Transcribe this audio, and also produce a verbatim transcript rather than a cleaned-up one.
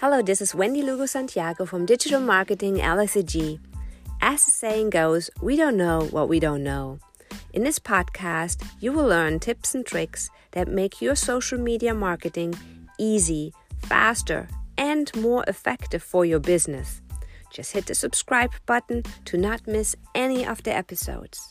Hello, this is Wendy Lugo-Santiago from Digital Marketing L S E G. As the saying goes, we don't know what we don't know. In this podcast, you will learn tips and tricks that make your social media marketing easy, faster, and more effective for your business. Just hit the subscribe button to not miss any of the episodes.